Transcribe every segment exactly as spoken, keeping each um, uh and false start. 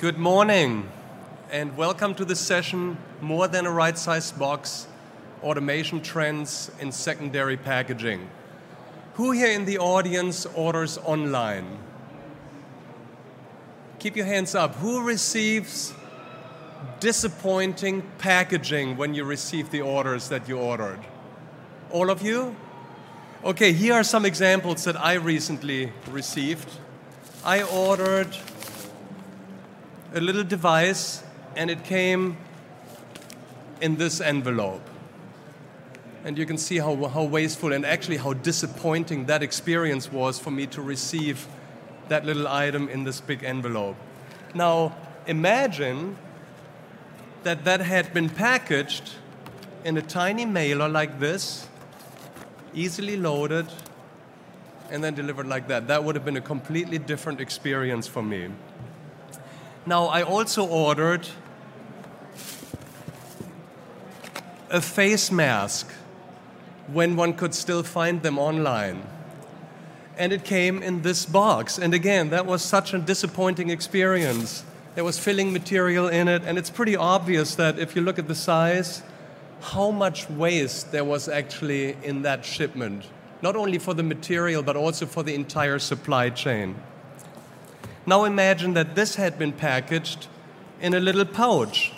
Good morning, and welcome to this session, More Than a Right-Sized Box, Automation Trends in Secondary Packaging. Who here in the audience orders online? Keep your hands up. Who receives disappointing packaging when you receive the orders that you ordered? All of you? Okay, here are some examples that I recently received. I ordered a little device, and it came in this envelope. And you can see how, how wasteful and actually how disappointing that experience was for me to receive that little item in this big envelope. Now, imagine that that had been packaged in a tiny mailer like this, easily loaded, and then delivered like that. That would have been a completely different experience for me. Now, I also ordered a face mask when one could still find them online. And it came in this box. And again, that was such a disappointing experience. There was filling material in it, and it's pretty obvious that if you look at the size, how much waste there was actually in that shipment, not only for the material, but also for the entire supply chain. Now imagine that this had been packaged in a little pouch,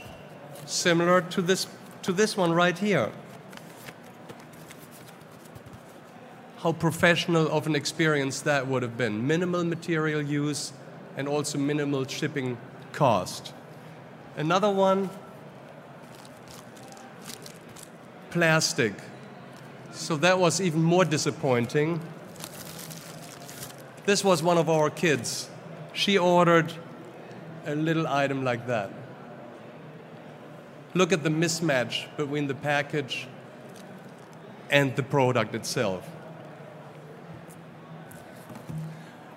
similar to this, to this one right here. How professional of an experience that would have been. Minimal material use and also minimal shipping cost. Another one, plastic. So that was even more disappointing. This was one of our kids. She ordered a little item like that. Look at the mismatch between the package and the product itself.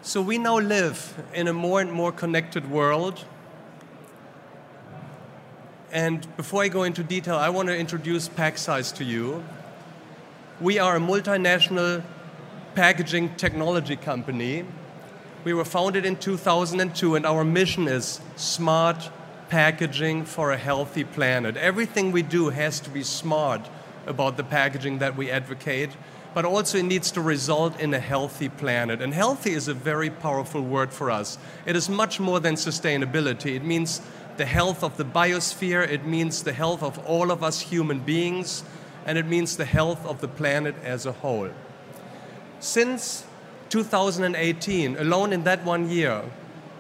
So we now live in a more and more connected world. And before I go into detail, I want to introduce PacSize to you. We are a multinational packaging technology company. We were founded in two thousand two, and our mission is smart packaging for a healthy planet. Everything we do has to be smart about the packaging that we advocate, but also it needs to result in a healthy planet. And healthy is a very powerful word for us. It is much more than sustainability. It means the health of the biosphere, it means the health of all of us human beings, and it means the health of the planet as a whole. Since two thousand eighteen, alone in that one year,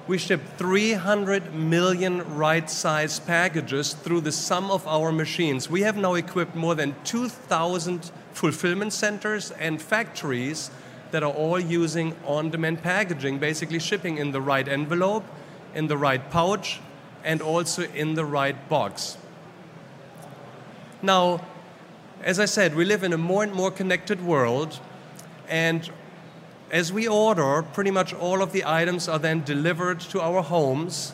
we shipped three hundred million right-size packages through the sum of our machines. We have now equipped more than two thousand fulfillment centers and factories that are all using on-demand packaging, basically shipping in the right envelope, in the right pouch, and also in the right box. Now, as I said, we live in a more and more connected world, and as we order, pretty much all of the items are then delivered to our homes,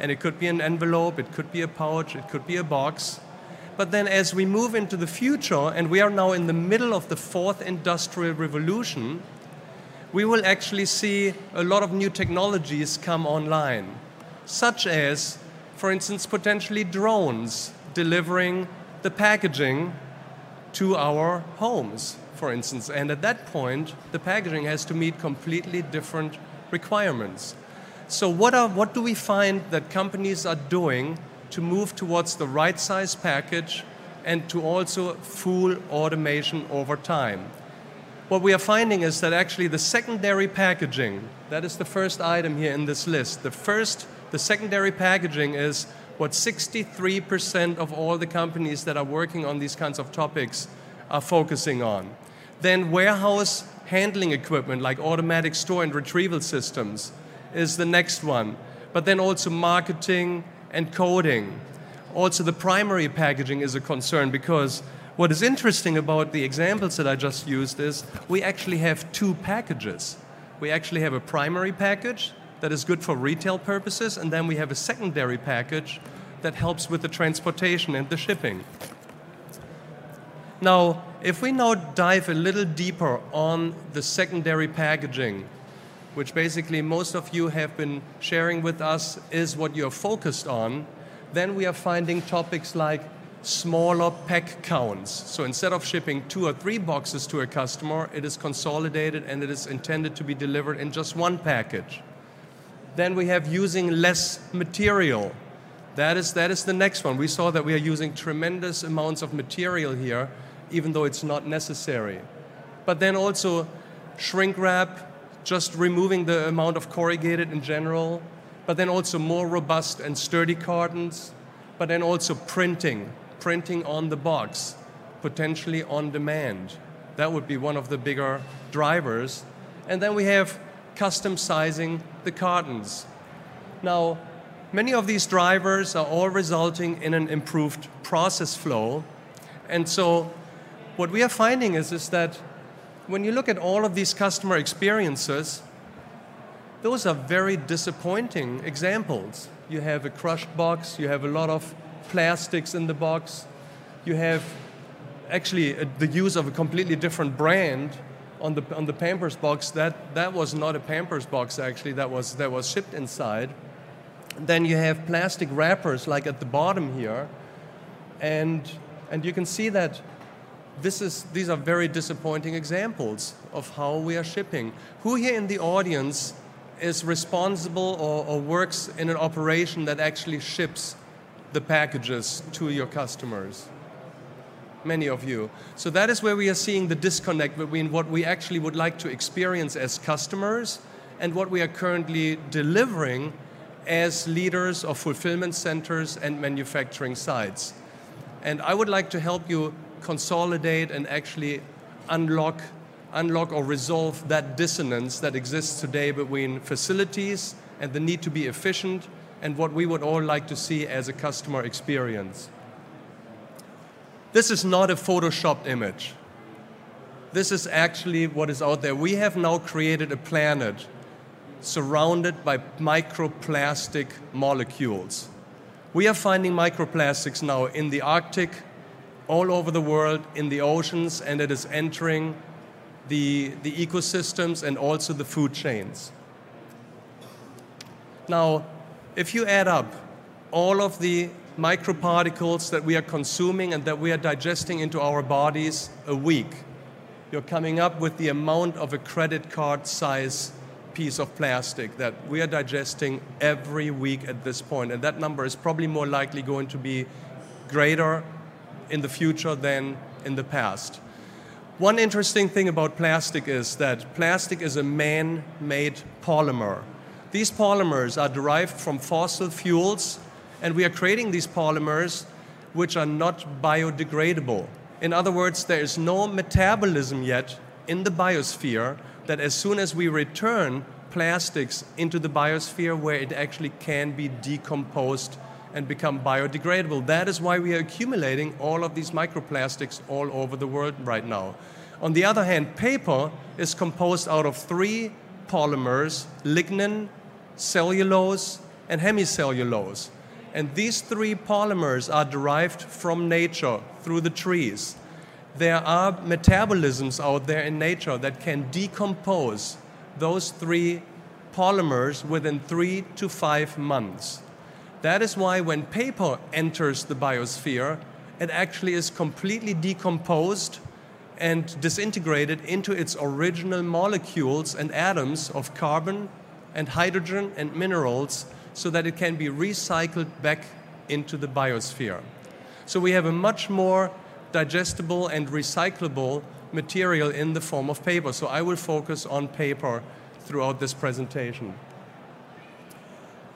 and it could be an envelope, it could be a pouch, it could be a box. But then as we move into the future, and we are now in the middle of the fourth industrial revolution, we will actually see a lot of new technologies come online, such as, for instance, potentially drones delivering the packaging to our homes, for instance. And at that point, the packaging has to meet completely different requirements. So what, are, what do we find that companies are doing to move towards the right size package and to also full automation over time? What we are finding is that actually the secondary packaging, that is the first item here in this list, the first, the secondary packaging is what sixty-three percent of all the companies that are working on these kinds of topics are focusing on. Then warehouse handling equipment like automatic store and retrieval systems is the next one. But then also marketing and coding. Also the primary packaging is a concern because what is interesting about the examples that I just used is we actually have two packages. We actually have a primary package that is good for retail purposes, and then we have a secondary package that helps with the transportation and the shipping. Now, if we now dive a little deeper on the secondary packaging, which basically most of you have been sharing with us is what you're focused on, then we are finding topics like smaller pack counts. So instead of shipping two or three boxes to a customer, it is consolidated and it is intended to be delivered in just one package. Then we have using less material. That is, that is the next one. We saw that we are using tremendous amounts of material here, even though it's not necessary. But then also shrink wrap, just removing the amount of corrugated in general, but then also more robust and sturdy cartons, but then also printing, printing on the box, potentially on demand. That would be one of the bigger drivers. And then we have custom sizing the cartons. Now, many of these drivers are all resulting in an improved process flow. And so what we are finding is, is that when you look at all of these customer experiences, those are very disappointing examples. You have a crushed box, you have a lot of plastics in the box, you have actually a, the use of a completely different brand on the, on the Pampers box. That, that was not a Pampers box actually, that was, that was shipped inside. And then you have plastic wrappers like at the bottom here, and, and you can see that this is, these are very disappointing examples of how we are shipping. Who here in the audience is responsible or, or works in an operation that actually ships the packages to your customers? Many of you. So that is where we are seeing the disconnect between what we actually would like to experience as customers and what we are currently delivering as leaders of fulfillment centers and manufacturing sites. And I would like to help you consolidate and actually unlock unlock or resolve that dissonance that exists today between facilities and the need to be efficient and what we would all like to see as a customer experience. This is not a Photoshopped image. This is actually what is out there. We have now created a planet surrounded by microplastic molecules. We are finding microplastics now in the Arctic, all over the world, in the oceans, and it is entering The, the ecosystems and also the food chains. Now, if you add up all of the microparticles that we are consuming and that we are digesting into our bodies a week, you're coming up with the amount of a credit card size piece of plastic that we are digesting every week at this point. And that number is probably more likely going to be greater in the future than in the past. One interesting thing about plastic is that plastic is a man-made polymer. These polymers are derived from fossil fuels, and we are creating these polymers which are not biodegradable. In other words, there is no metabolism yet in the biosphere that as soon as we return plastics into the biosphere where it actually can be decomposed and become biodegradable. That is why we are accumulating all of these microplastics all over the world right now. On the other hand, paper is composed out of three polymers, lignin, cellulose, and hemicellulose. And these three polymers are derived from nature through the trees. There are metabolisms out there in nature that can decompose those three polymers within three to five months. That is why when paper enters the biosphere, it actually is completely decomposed and disintegrated into its original molecules and atoms of carbon and hydrogen and minerals so that it can be recycled back into the biosphere. So we have a much more digestible and recyclable material in the form of paper. So I will focus on paper throughout this presentation.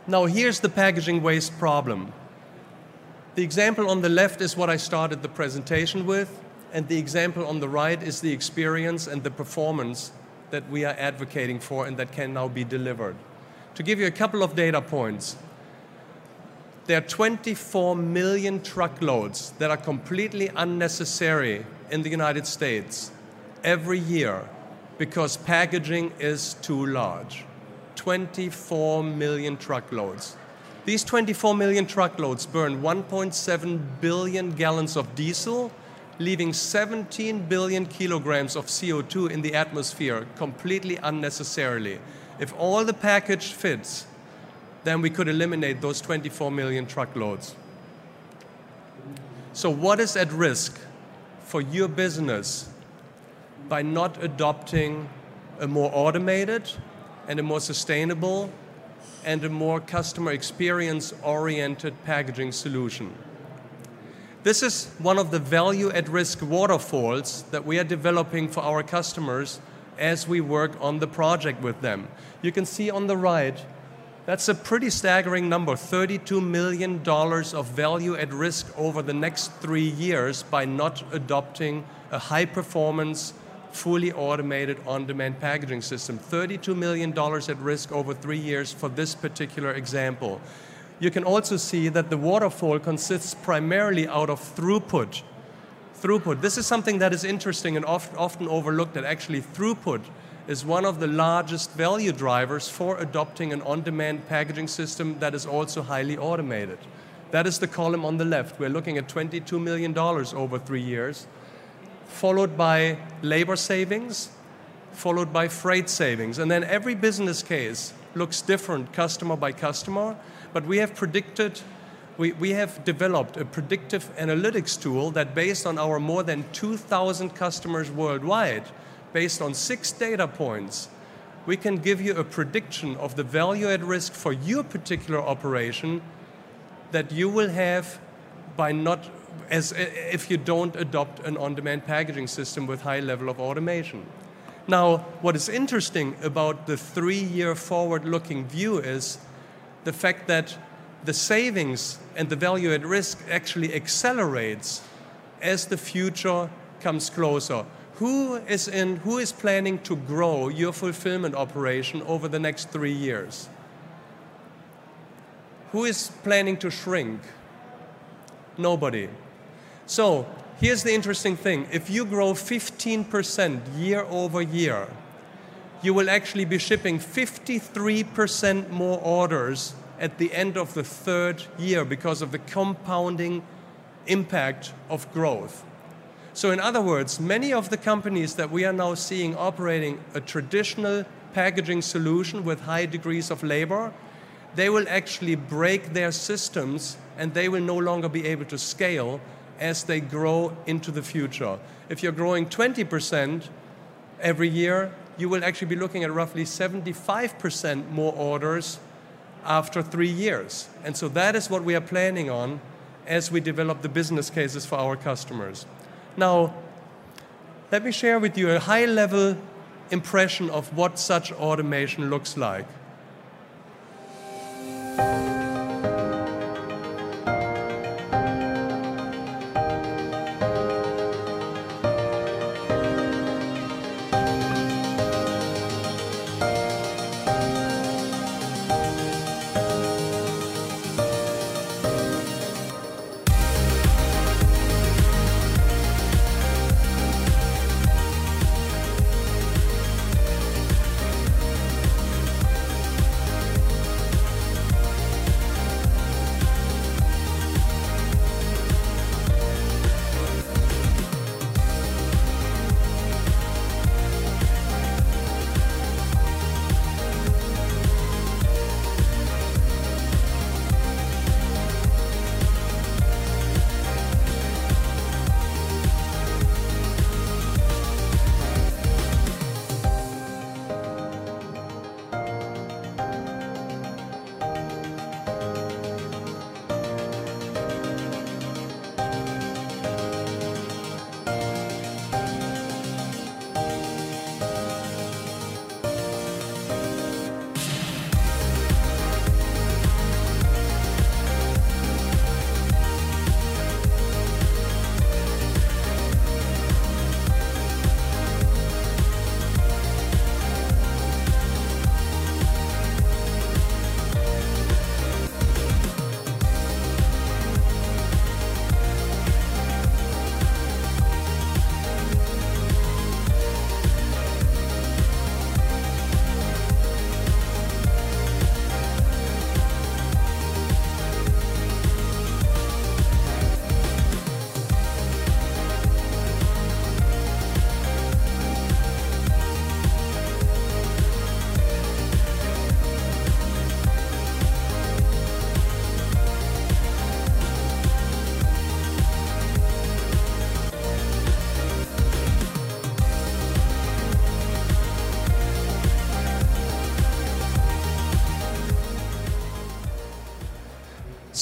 Now here's the packaging waste problem. The example on the left is what I started the presentation with, and the example on the right is the experience and the performance that we are advocating for and that can now be delivered. To give you a couple of data points, there are twenty-four million truckloads that are completely unnecessary in the United States every year because packaging is too large. twenty-four million truckloads. These twenty-four million truckloads burn one point seven billion gallons of diesel, leaving seventeen billion kilograms of C O two in the atmosphere completely unnecessarily. If all the package fits, then we could eliminate those twenty-four million truckloads. So what is at risk for your business by not adopting a more automated and a more sustainable and a more customer experience-oriented packaging solution? This is one of the value at risk waterfalls that we are developing for our customers as we work on the project with them. You can see on the right, that's a pretty staggering number, thirty-two million dollars of value at risk over the next three years by not adopting a high-performance, fully automated on-demand packaging system. thirty-two million dollars at risk over three years for this particular example. You can also see that the waterfall consists primarily out of throughput. Throughput. This is something that is interesting and oft, often overlooked, that actually throughput is one of the largest value drivers for adopting an on-demand packaging system that is also highly automated. That is the column on the left. We're looking at twenty-two million dollars over three years, followed by labor savings, followed by freight savings. And then every business case looks different customer by customer, but we have predicted We, we have developed a predictive analytics tool that, based on our more than two thousand customers worldwide, based on six data points, we can give you a prediction of the value at risk for your particular operation that you will have by not, as if you don't adopt an on-demand packaging system with high level of automation. Now, what is interesting about the three-year forward-looking view is the fact that the savings and the value at risk actually accelerates as the future comes closer. Who is in, who is planning to grow your fulfillment operation over the next three years? Who is planning to shrink? Nobody. So here's the interesting thing. If you grow fifteen percent year over year, you will actually be shipping fifty-three percent more orders at the end of the third year because of the compounding impact of growth. So in other words, many of the companies that we are now seeing operating a traditional packaging solution with high degrees of labor, they will actually break their systems and they will no longer be able to scale as they grow into the future. If you're growing twenty percent every year, you will actually be looking at roughly seventy-five percent more orders after three years. And so that is what we are planning on as we develop the business cases for our customers. Now, let me share with you a high-level impression of what such automation looks like.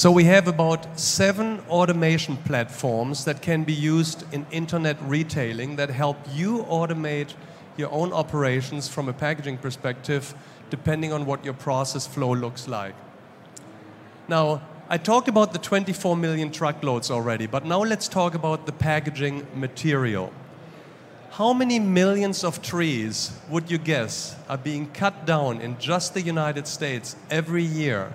So we have about seven automation platforms that can be used in internet retailing that help you automate your own operations from a packaging perspective, depending on what your process flow looks like. Now, I talked about the twenty-four million truckloads already, but now let's talk about the packaging material. How many millions of trees, would you guess, are being cut down in just the United States every year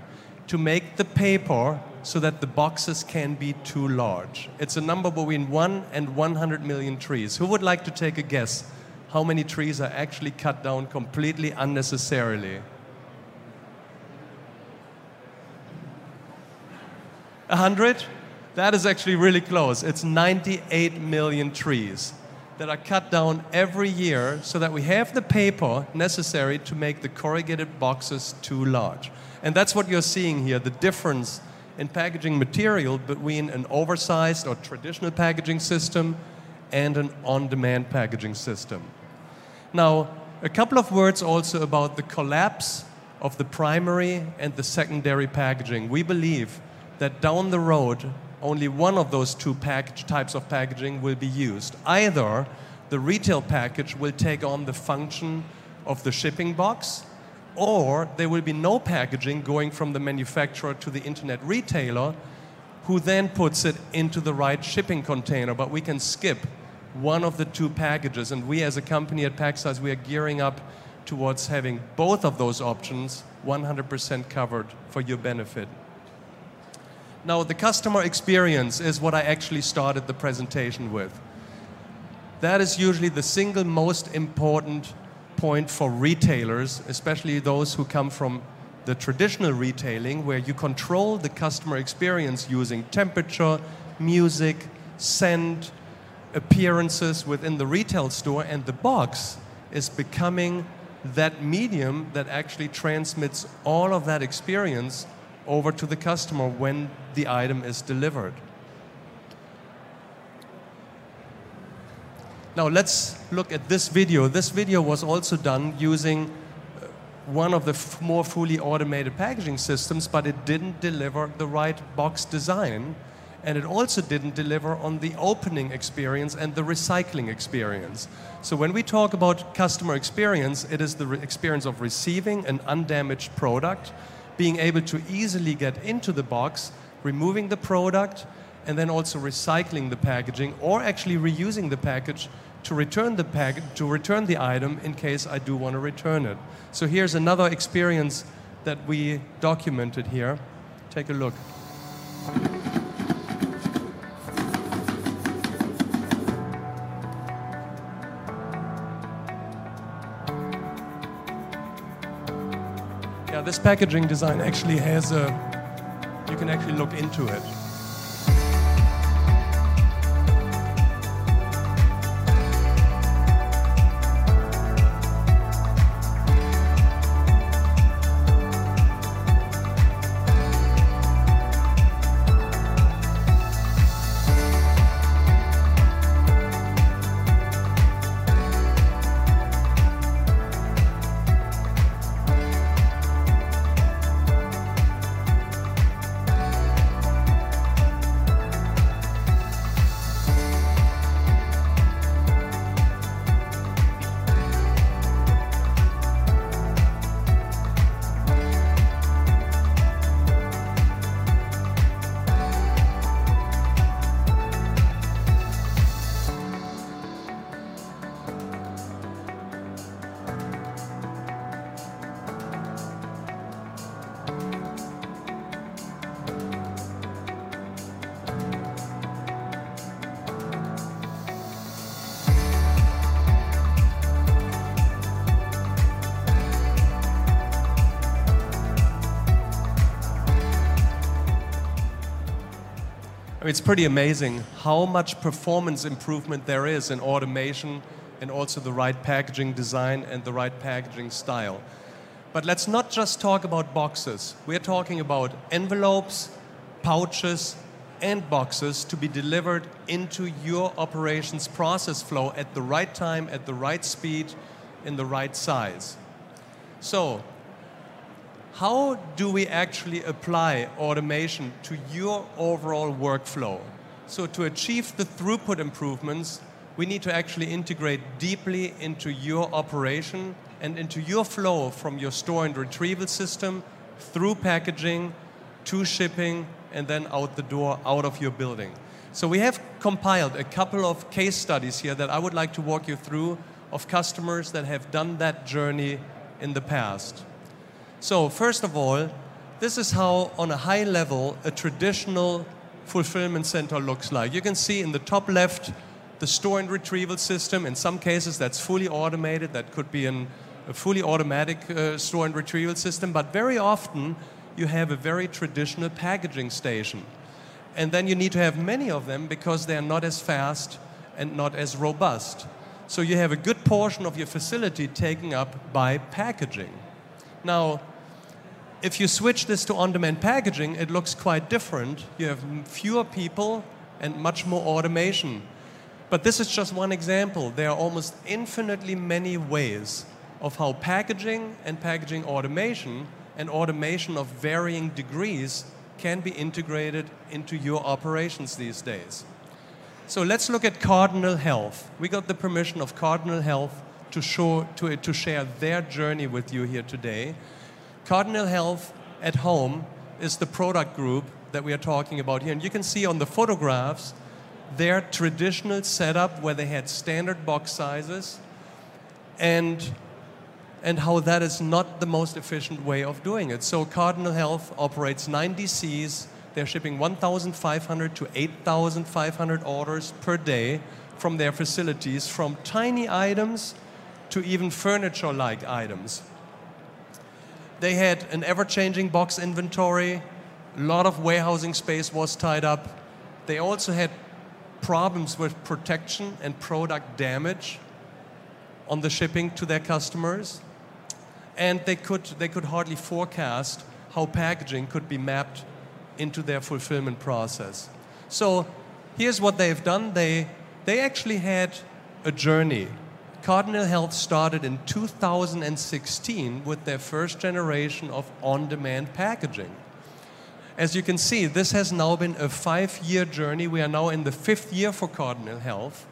to make the paper so that the boxes can be too large? It's a number between one and one hundred million trees. Who would like to take a guess how many trees are actually cut down completely unnecessarily? one hundred? That is actually really close. It's ninety-eight million trees that are cut down every year so that we have the paper necessary to make the corrugated boxes too large. And that's what you're seeing here, the difference in packaging material between an oversized or traditional packaging system and an on-demand packaging system. Now, a couple of words also about the collapse of the primary and the secondary packaging. We believe that down the road, only one of those two package types of packaging will be used. Either the retail package will take on the function of the shipping box, or there will be no packaging going from the manufacturer to the internet retailer, who then puts it into the right shipping container. But we can skip one of the two packages. And we as a company at PacSize, we are gearing up towards having both of those options one hundred percent covered for your benefit. Now, the customer experience is what I actually started the presentation with. That is usually the single most important point for retailers, especially those who come from the traditional retailing, where you control the customer experience using temperature, music, scent, appearances within the retail store, and the box is becoming that medium that actually transmits all of that experience over to the customer when the item is delivered. Now let's look at this video. This video was also done using one of the f more fully automated packaging systems, but it didn't deliver the right box design, and it also didn't deliver on the opening experience and the recycling experience. So when we talk about customer experience, it is the experience of receiving an undamaged product, being able to easily get into the box, removing the product, and then also recycling the packaging, or actually reusing the package to return the pack to return the item in case I do want to return it. So here's another experience that we documented here. Take a look. Yeah, this packaging design actually has a, you can actually look into it. It's pretty amazing how much performance improvement there is in automation and also the right packaging design and the right packaging style. But let's not just talk about boxes. We're talking about envelopes, pouches, and boxes to be delivered into your operations process flow at the right time, at the right speed, in the right size. So, how do we actually apply automation to your overall workflow? So to achieve the throughput improvements, we need to actually integrate deeply into your operation and into your flow from your store and retrieval system through packaging to shipping and then out the door, out of your building. So we have compiled a couple of case studies here that I would like to walk you through of customers that have done that journey in the past. So first of all, this is how on a high level a traditional fulfillment center looks like. You can see in the top left the store and retrieval system. In some cases that's fully automated, that could be an, a fully automatic uh, store and retrieval system, but very often you have a very traditional packaging station. And then you need to have many of them because they are not as fast and not as robust. So you have a good portion of your facility taken up by packaging. Now, if you switch this to on-demand packaging, it looks quite different. You have fewer people and much more automation. But this is just one example. There are almost infinitely many ways of how packaging and packaging automation and automation of varying degrees can be integrated into your operations these days. So let's look at Cardinal Health. We got the permission of Cardinal Health to, show, to, to share their journey with you here today. Cardinal Health at Home is the product group that we are talking about here. And you can see on the photographs their traditional setup where they had standard box sizes and, and how that is not the most efficient way of doing it. So Cardinal Health operates nine D Cs. They're shipping one thousand five hundred to eight thousand five hundred orders per day from their facilities, from tiny items to even furniture-like items. They had an ever-changing box inventory, a lot of warehousing space was tied up. They also had problems with protection and product damage on the shipping to their customers. And they could, they could hardly forecast how packaging could be mapped into their fulfillment process. So here's what they've done. They, they actually had a journey. Cardinal Health started in two thousand sixteen with their first generation of on-demand packaging. As you can see, this has now been a five-year journey. We are now in the fifth year for Cardinal Health,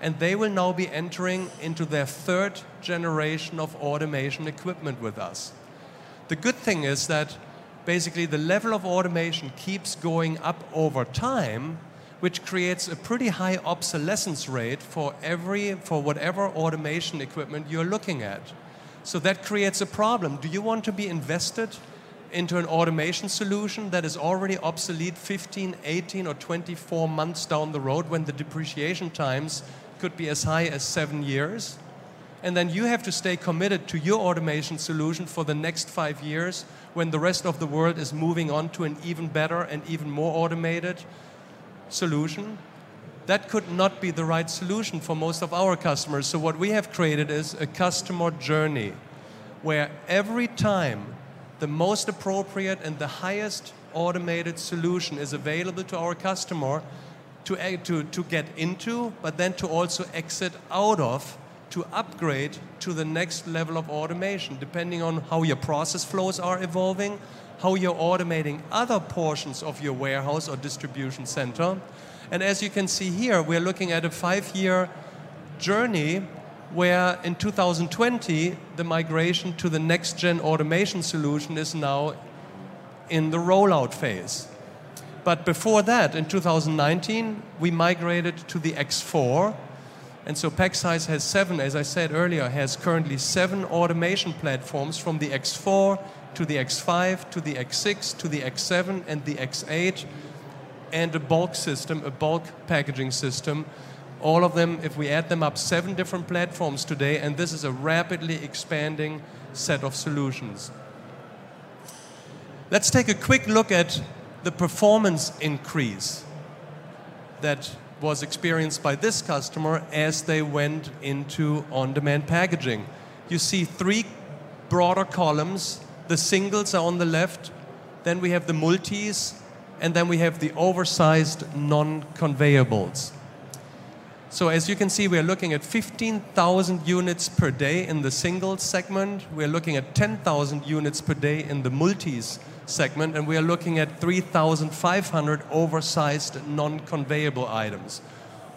and they will now be entering into their third generation of automation equipment with us. The good thing is that basically, the level of automation keeps going up over time, which creates a pretty high obsolescence rate for every, for whatever automation equipment you're looking at. So that creates a problem. Do you want to be invested into an automation solution that is already obsolete fifteen, eighteen, or twenty-four months down the road when the depreciation times could be as high as seven years? And then you have to stay committed to your automation solution for the next five years when the rest of the world is moving on to an even better and even more automated solution. That could not be the right solution for most of our customers. So what we have created is a customer journey where every time the most appropriate and the highest automated solution is available to our customer to, to, to get into, but then to also exit out of, to upgrade to the next level of automation, depending on how your process flows are evolving, how you're automating other portions of your warehouse or distribution center. And as you can see here, we're looking at a five-year journey where in two thousand twenty, the migration to the next-gen automation solution is now in the rollout phase. But before that, in two thousand nineteen, we migrated to the X four, and so PacScience has seven, as I said earlier, has currently seven automation platforms from the X four to the X five to the X six to the X seven and the X eight and a bulk system, a bulk packaging system. All of them, if we add them up, seven different platforms today, and this is a rapidly expanding set of solutions. Let's take a quick look at the performance increase that was experienced by this customer as they went into on-demand packaging. You see three broader columns. The singles are on the left, then we have the multis, and then we have the oversized non-conveyables. So as you can see, we're looking at fifteen thousand units per day in the singles segment. We're looking at ten thousand units per day in the multis segment. And we are looking at three thousand five hundred oversized non-conveyable items.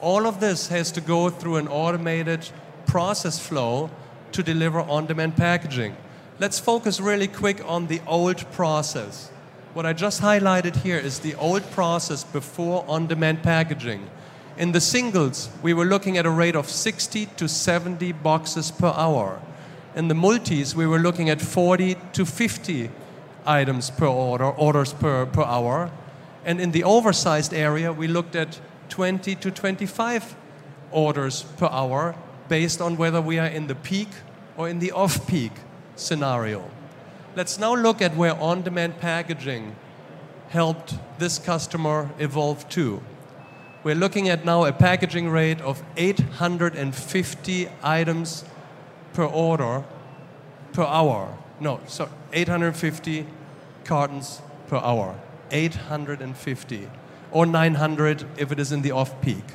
All of this has to go through an automated process flow to deliver on-demand packaging. Let's focus really quick on the old process. What I just highlighted here is the old process before on-demand packaging. In the singles, we were looking at a rate of sixty to seventy boxes per hour. In the multis, we were looking at forty to fifty items per order, orders per, per hour. And in the oversized area, we looked at twenty to twenty-five orders per hour based on whether we are in the peak or in the off-peak scenario. Let's now look at where on-demand packaging helped this customer evolve to. We're looking at now a packaging rate of eight hundred fifty items per order per hour. No, sorry, eight hundred fifty cartons per hour. eight hundred fifty, or nine hundred if it is in the off-peak.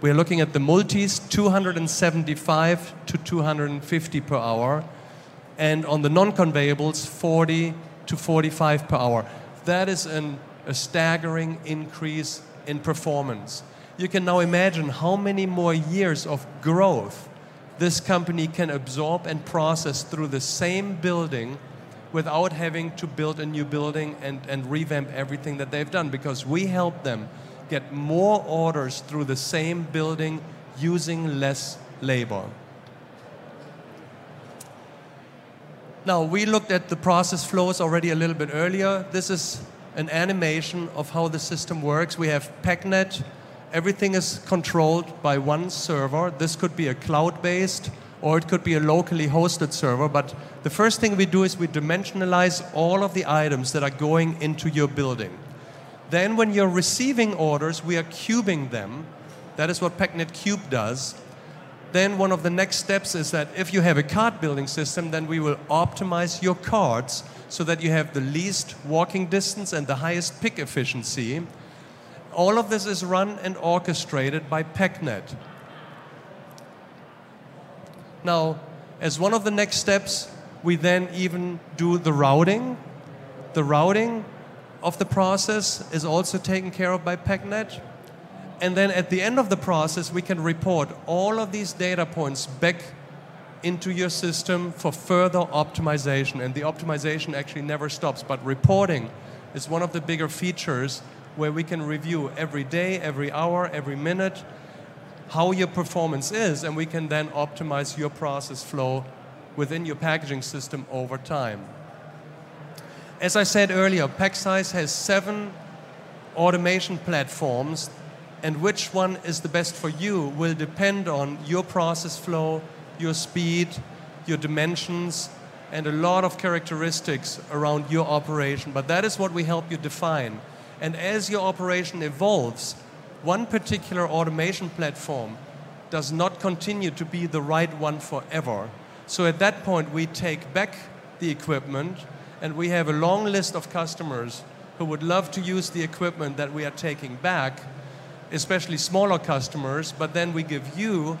We're looking at the multis, two hundred seventy-five to two hundred fifty per hour, and on the non-conveyables, forty to forty-five per hour. That is an, a staggering increase in performance. You can now imagine how many more years of growth this company can absorb and process through the same building without having to build a new building and, and revamp everything that they've done, because we help them get more orders through the same building using less labor. Now, we looked at the process flows already a little bit earlier. This is an animation of how the system works. We have PacNet. Everything is controlled by one server. This could be a cloud-based or it could be a locally hosted server. But the first thing we do is we dimensionalize all of the items that are going into your building. Then when you're receiving orders, we are cubing them. That is what PacNet Cube does. Then one of the next steps is that if you have a card building system, then we will optimize your cards so that you have the least walking distance and the highest pick efficiency. All of this is run and orchestrated by PacNet. Now, as one of the next steps, we then even do the routing. The routing of the process is also taken care of by PacNet. And then at the end of the process, we can report all of these data points back into your system for further optimization. And the optimization actually never stops. But reporting is one of the bigger features where we can review every day, every hour, every minute, how your performance is. And we can then optimize your process flow within your packaging system over time. As I said earlier, PacScience has seven automation platforms, and which one is the best for you will depend on your process flow, your speed, your dimensions, and a lot of characteristics around your operation. But that is what we help you define. And as your operation evolves, one particular automation platform does not continue to be the right one forever. So at that point, we take back the equipment, and we have a long list of customers who would love to use the equipment that we are taking back, especially smaller customers, but then we give you,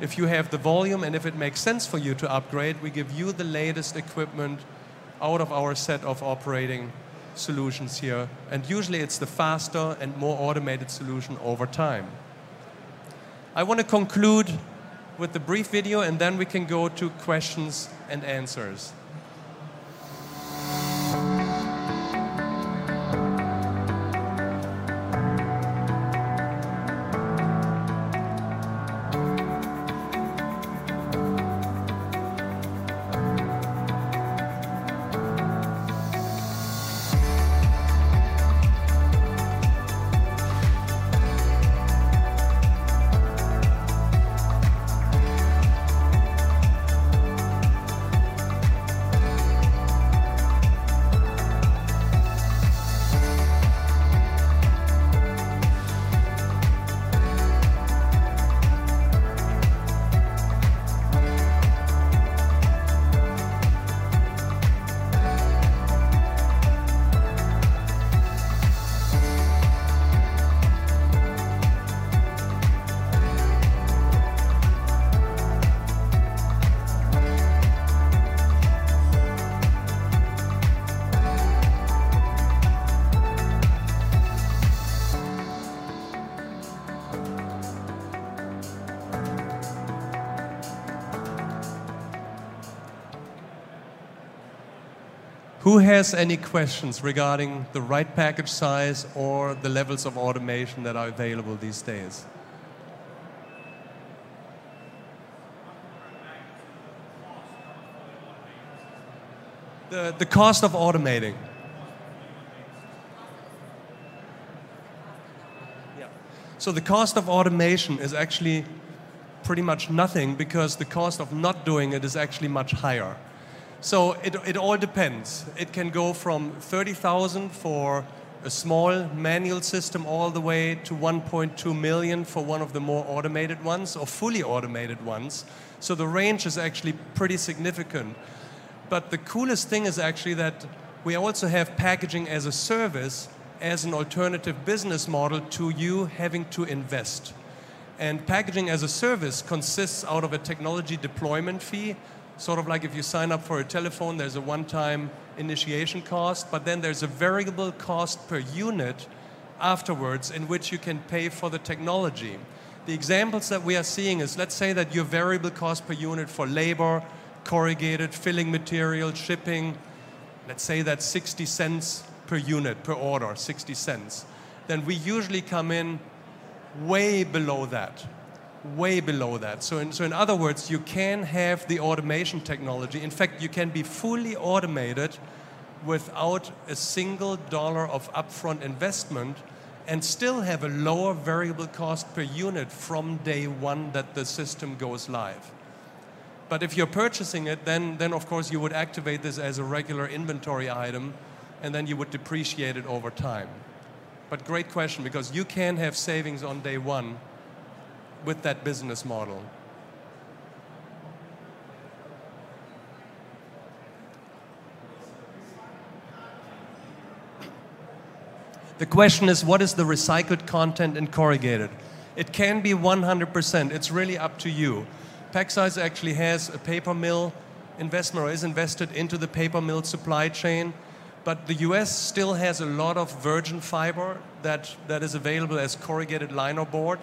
if you have the volume and if it makes sense for you to upgrade, we give you the latest equipment out of our set of operating solutions here. And usually it's the faster and more automated solution over time. I want to conclude with a brief video and then we can go to questions and answers. Who has any questions regarding the right package size or the levels of automation that are available these days? The, the cost of automating. Yeah. So the cost of automation is actually pretty much nothing, because the cost of not doing it is actually much higher. So it, it all depends. It can go from thirty thousand for a small manual system all the way to one point two million for one of the more automated ones or fully automated ones. So the range is actually pretty significant. But the coolest thing is actually that we also have packaging as a service as an alternative business model to you having to invest. And packaging as a service consists out of a technology deployment fee. Sort of like if you sign up for a telephone, there's a one-time initiation cost, but then there's a variable cost per unit afterwards in which you can pay for the technology. The examples that we are seeing is, let's say that your variable cost per unit for labor, corrugated, filling material, shipping, let's say that's sixty cents per unit, per order, sixty cents. Then we usually come in way below that. way below that. So in, so in other words, you can have the automation technology. In fact, you can be fully automated without a single dollar of upfront investment and still have a lower variable cost per unit from day one that the system goes live. But if you're purchasing it, then, then of course you would activate this as a regular inventory item, and then you would depreciate it over time. But great question, because you can have savings on day one with that business model. The question is, what is the recycled content in corrugated? It can be one hundred percent. It's really up to you. PacSize actually has a paper mill investment, or is invested into the paper mill supply chain. But the U S still has a lot of virgin fiber that, that is available as corrugated linerboard.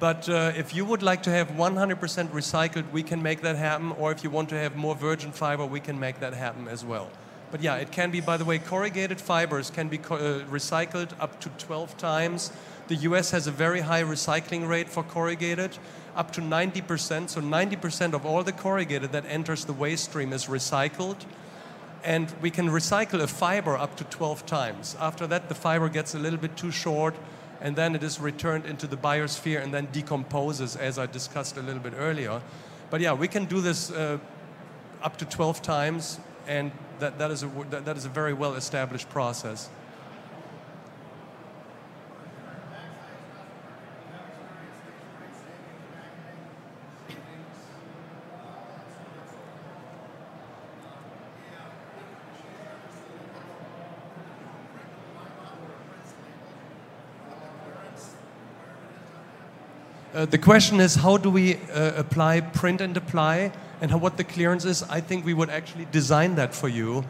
But uh, if you would like to have one hundred percent recycled, we can make that happen. Or if you want to have more virgin fiber, we can make that happen as well. But yeah, it can be, by the way, corrugated fibers can be co uh, recycled up to twelve times. The U S has a very high recycling rate for corrugated, up to ninety percent. So ninety percent of all the corrugated that enters the waste stream is recycled. And we can recycle a fiber up to twelve times. After that, the fiber gets a little bit too short, and then it is returned into the biosphere and then decomposes, as I discussed a little bit earlier. But yeah, we can do this uh, up to twelve times, and that, that, is a, that, that is a very well-established process. Uh, the question is, how do we uh, apply print and apply, and how, what the clearance is? I think we would actually design that for you,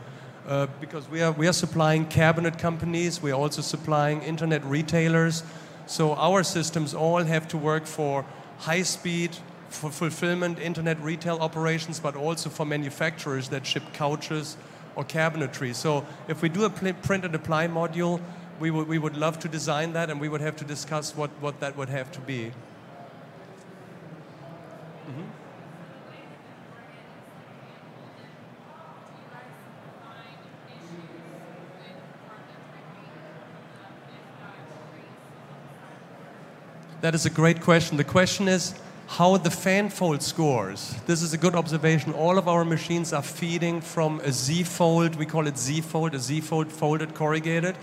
uh, because we are, we are supplying cabinet companies, we are also supplying internet retailers, so our systems all have to work for high speed, for fulfillment, internet retail operations, but also for manufacturers that ship couches or cabinetry. So if we do a print and apply module, we would, we would love to design that, and we would have to discuss what, what that would have to be. That is a great question. The question is how the fanfold scores. This is a good observation. All of our machines are feeding from a Z-fold. We call it Z-fold, a Z-fold folded corrugated.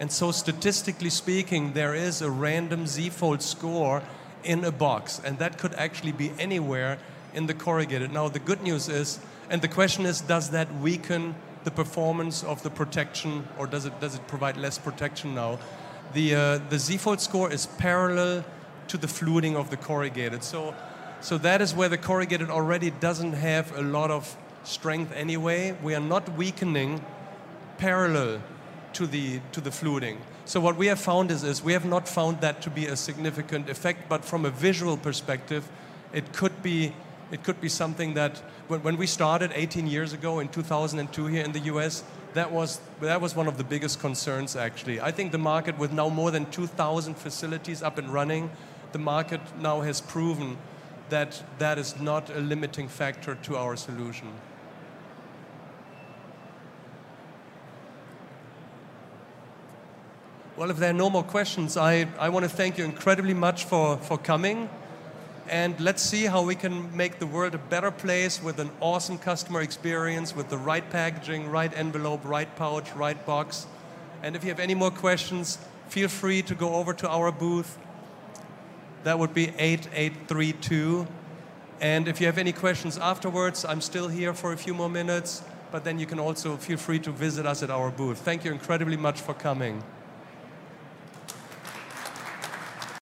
And so statistically speaking, there is a random Z-fold score in a box. And that could actually be anywhere in the corrugated. Now, the good news is, and the question is, does that weaken the performance of the protection, or does it, does it provide less protection now? The, uh, the Z-fold score is parallel to the fluting of the corrugated. So, so that is where the corrugated already doesn't have a lot of strength anyway. We are not weakening parallel to the, to the fluting. So what we have found is, is we have not found that to be a significant effect, but from a visual perspective, it could be, it could be something that when, when we started eighteen years ago in two thousand two here in the U S, that was, that was one of the biggest concerns, actually. I think the market, with now more than two thousand facilities up and running, the market now has proven that that is not a limiting factor to our solution. Well, if there are no more questions, I, I want to thank you incredibly much for, for coming. And let's see how we can make the world a better place with an awesome customer experience, with the right packaging, right envelope, right pouch, right box. And if you have any more questions, feel free to go over to our booth. That would be eight eight three two. And if you have any questions afterwards, I'm still here for a few more minutes. But then you can also feel free to visit us at our booth. Thank you incredibly much for coming.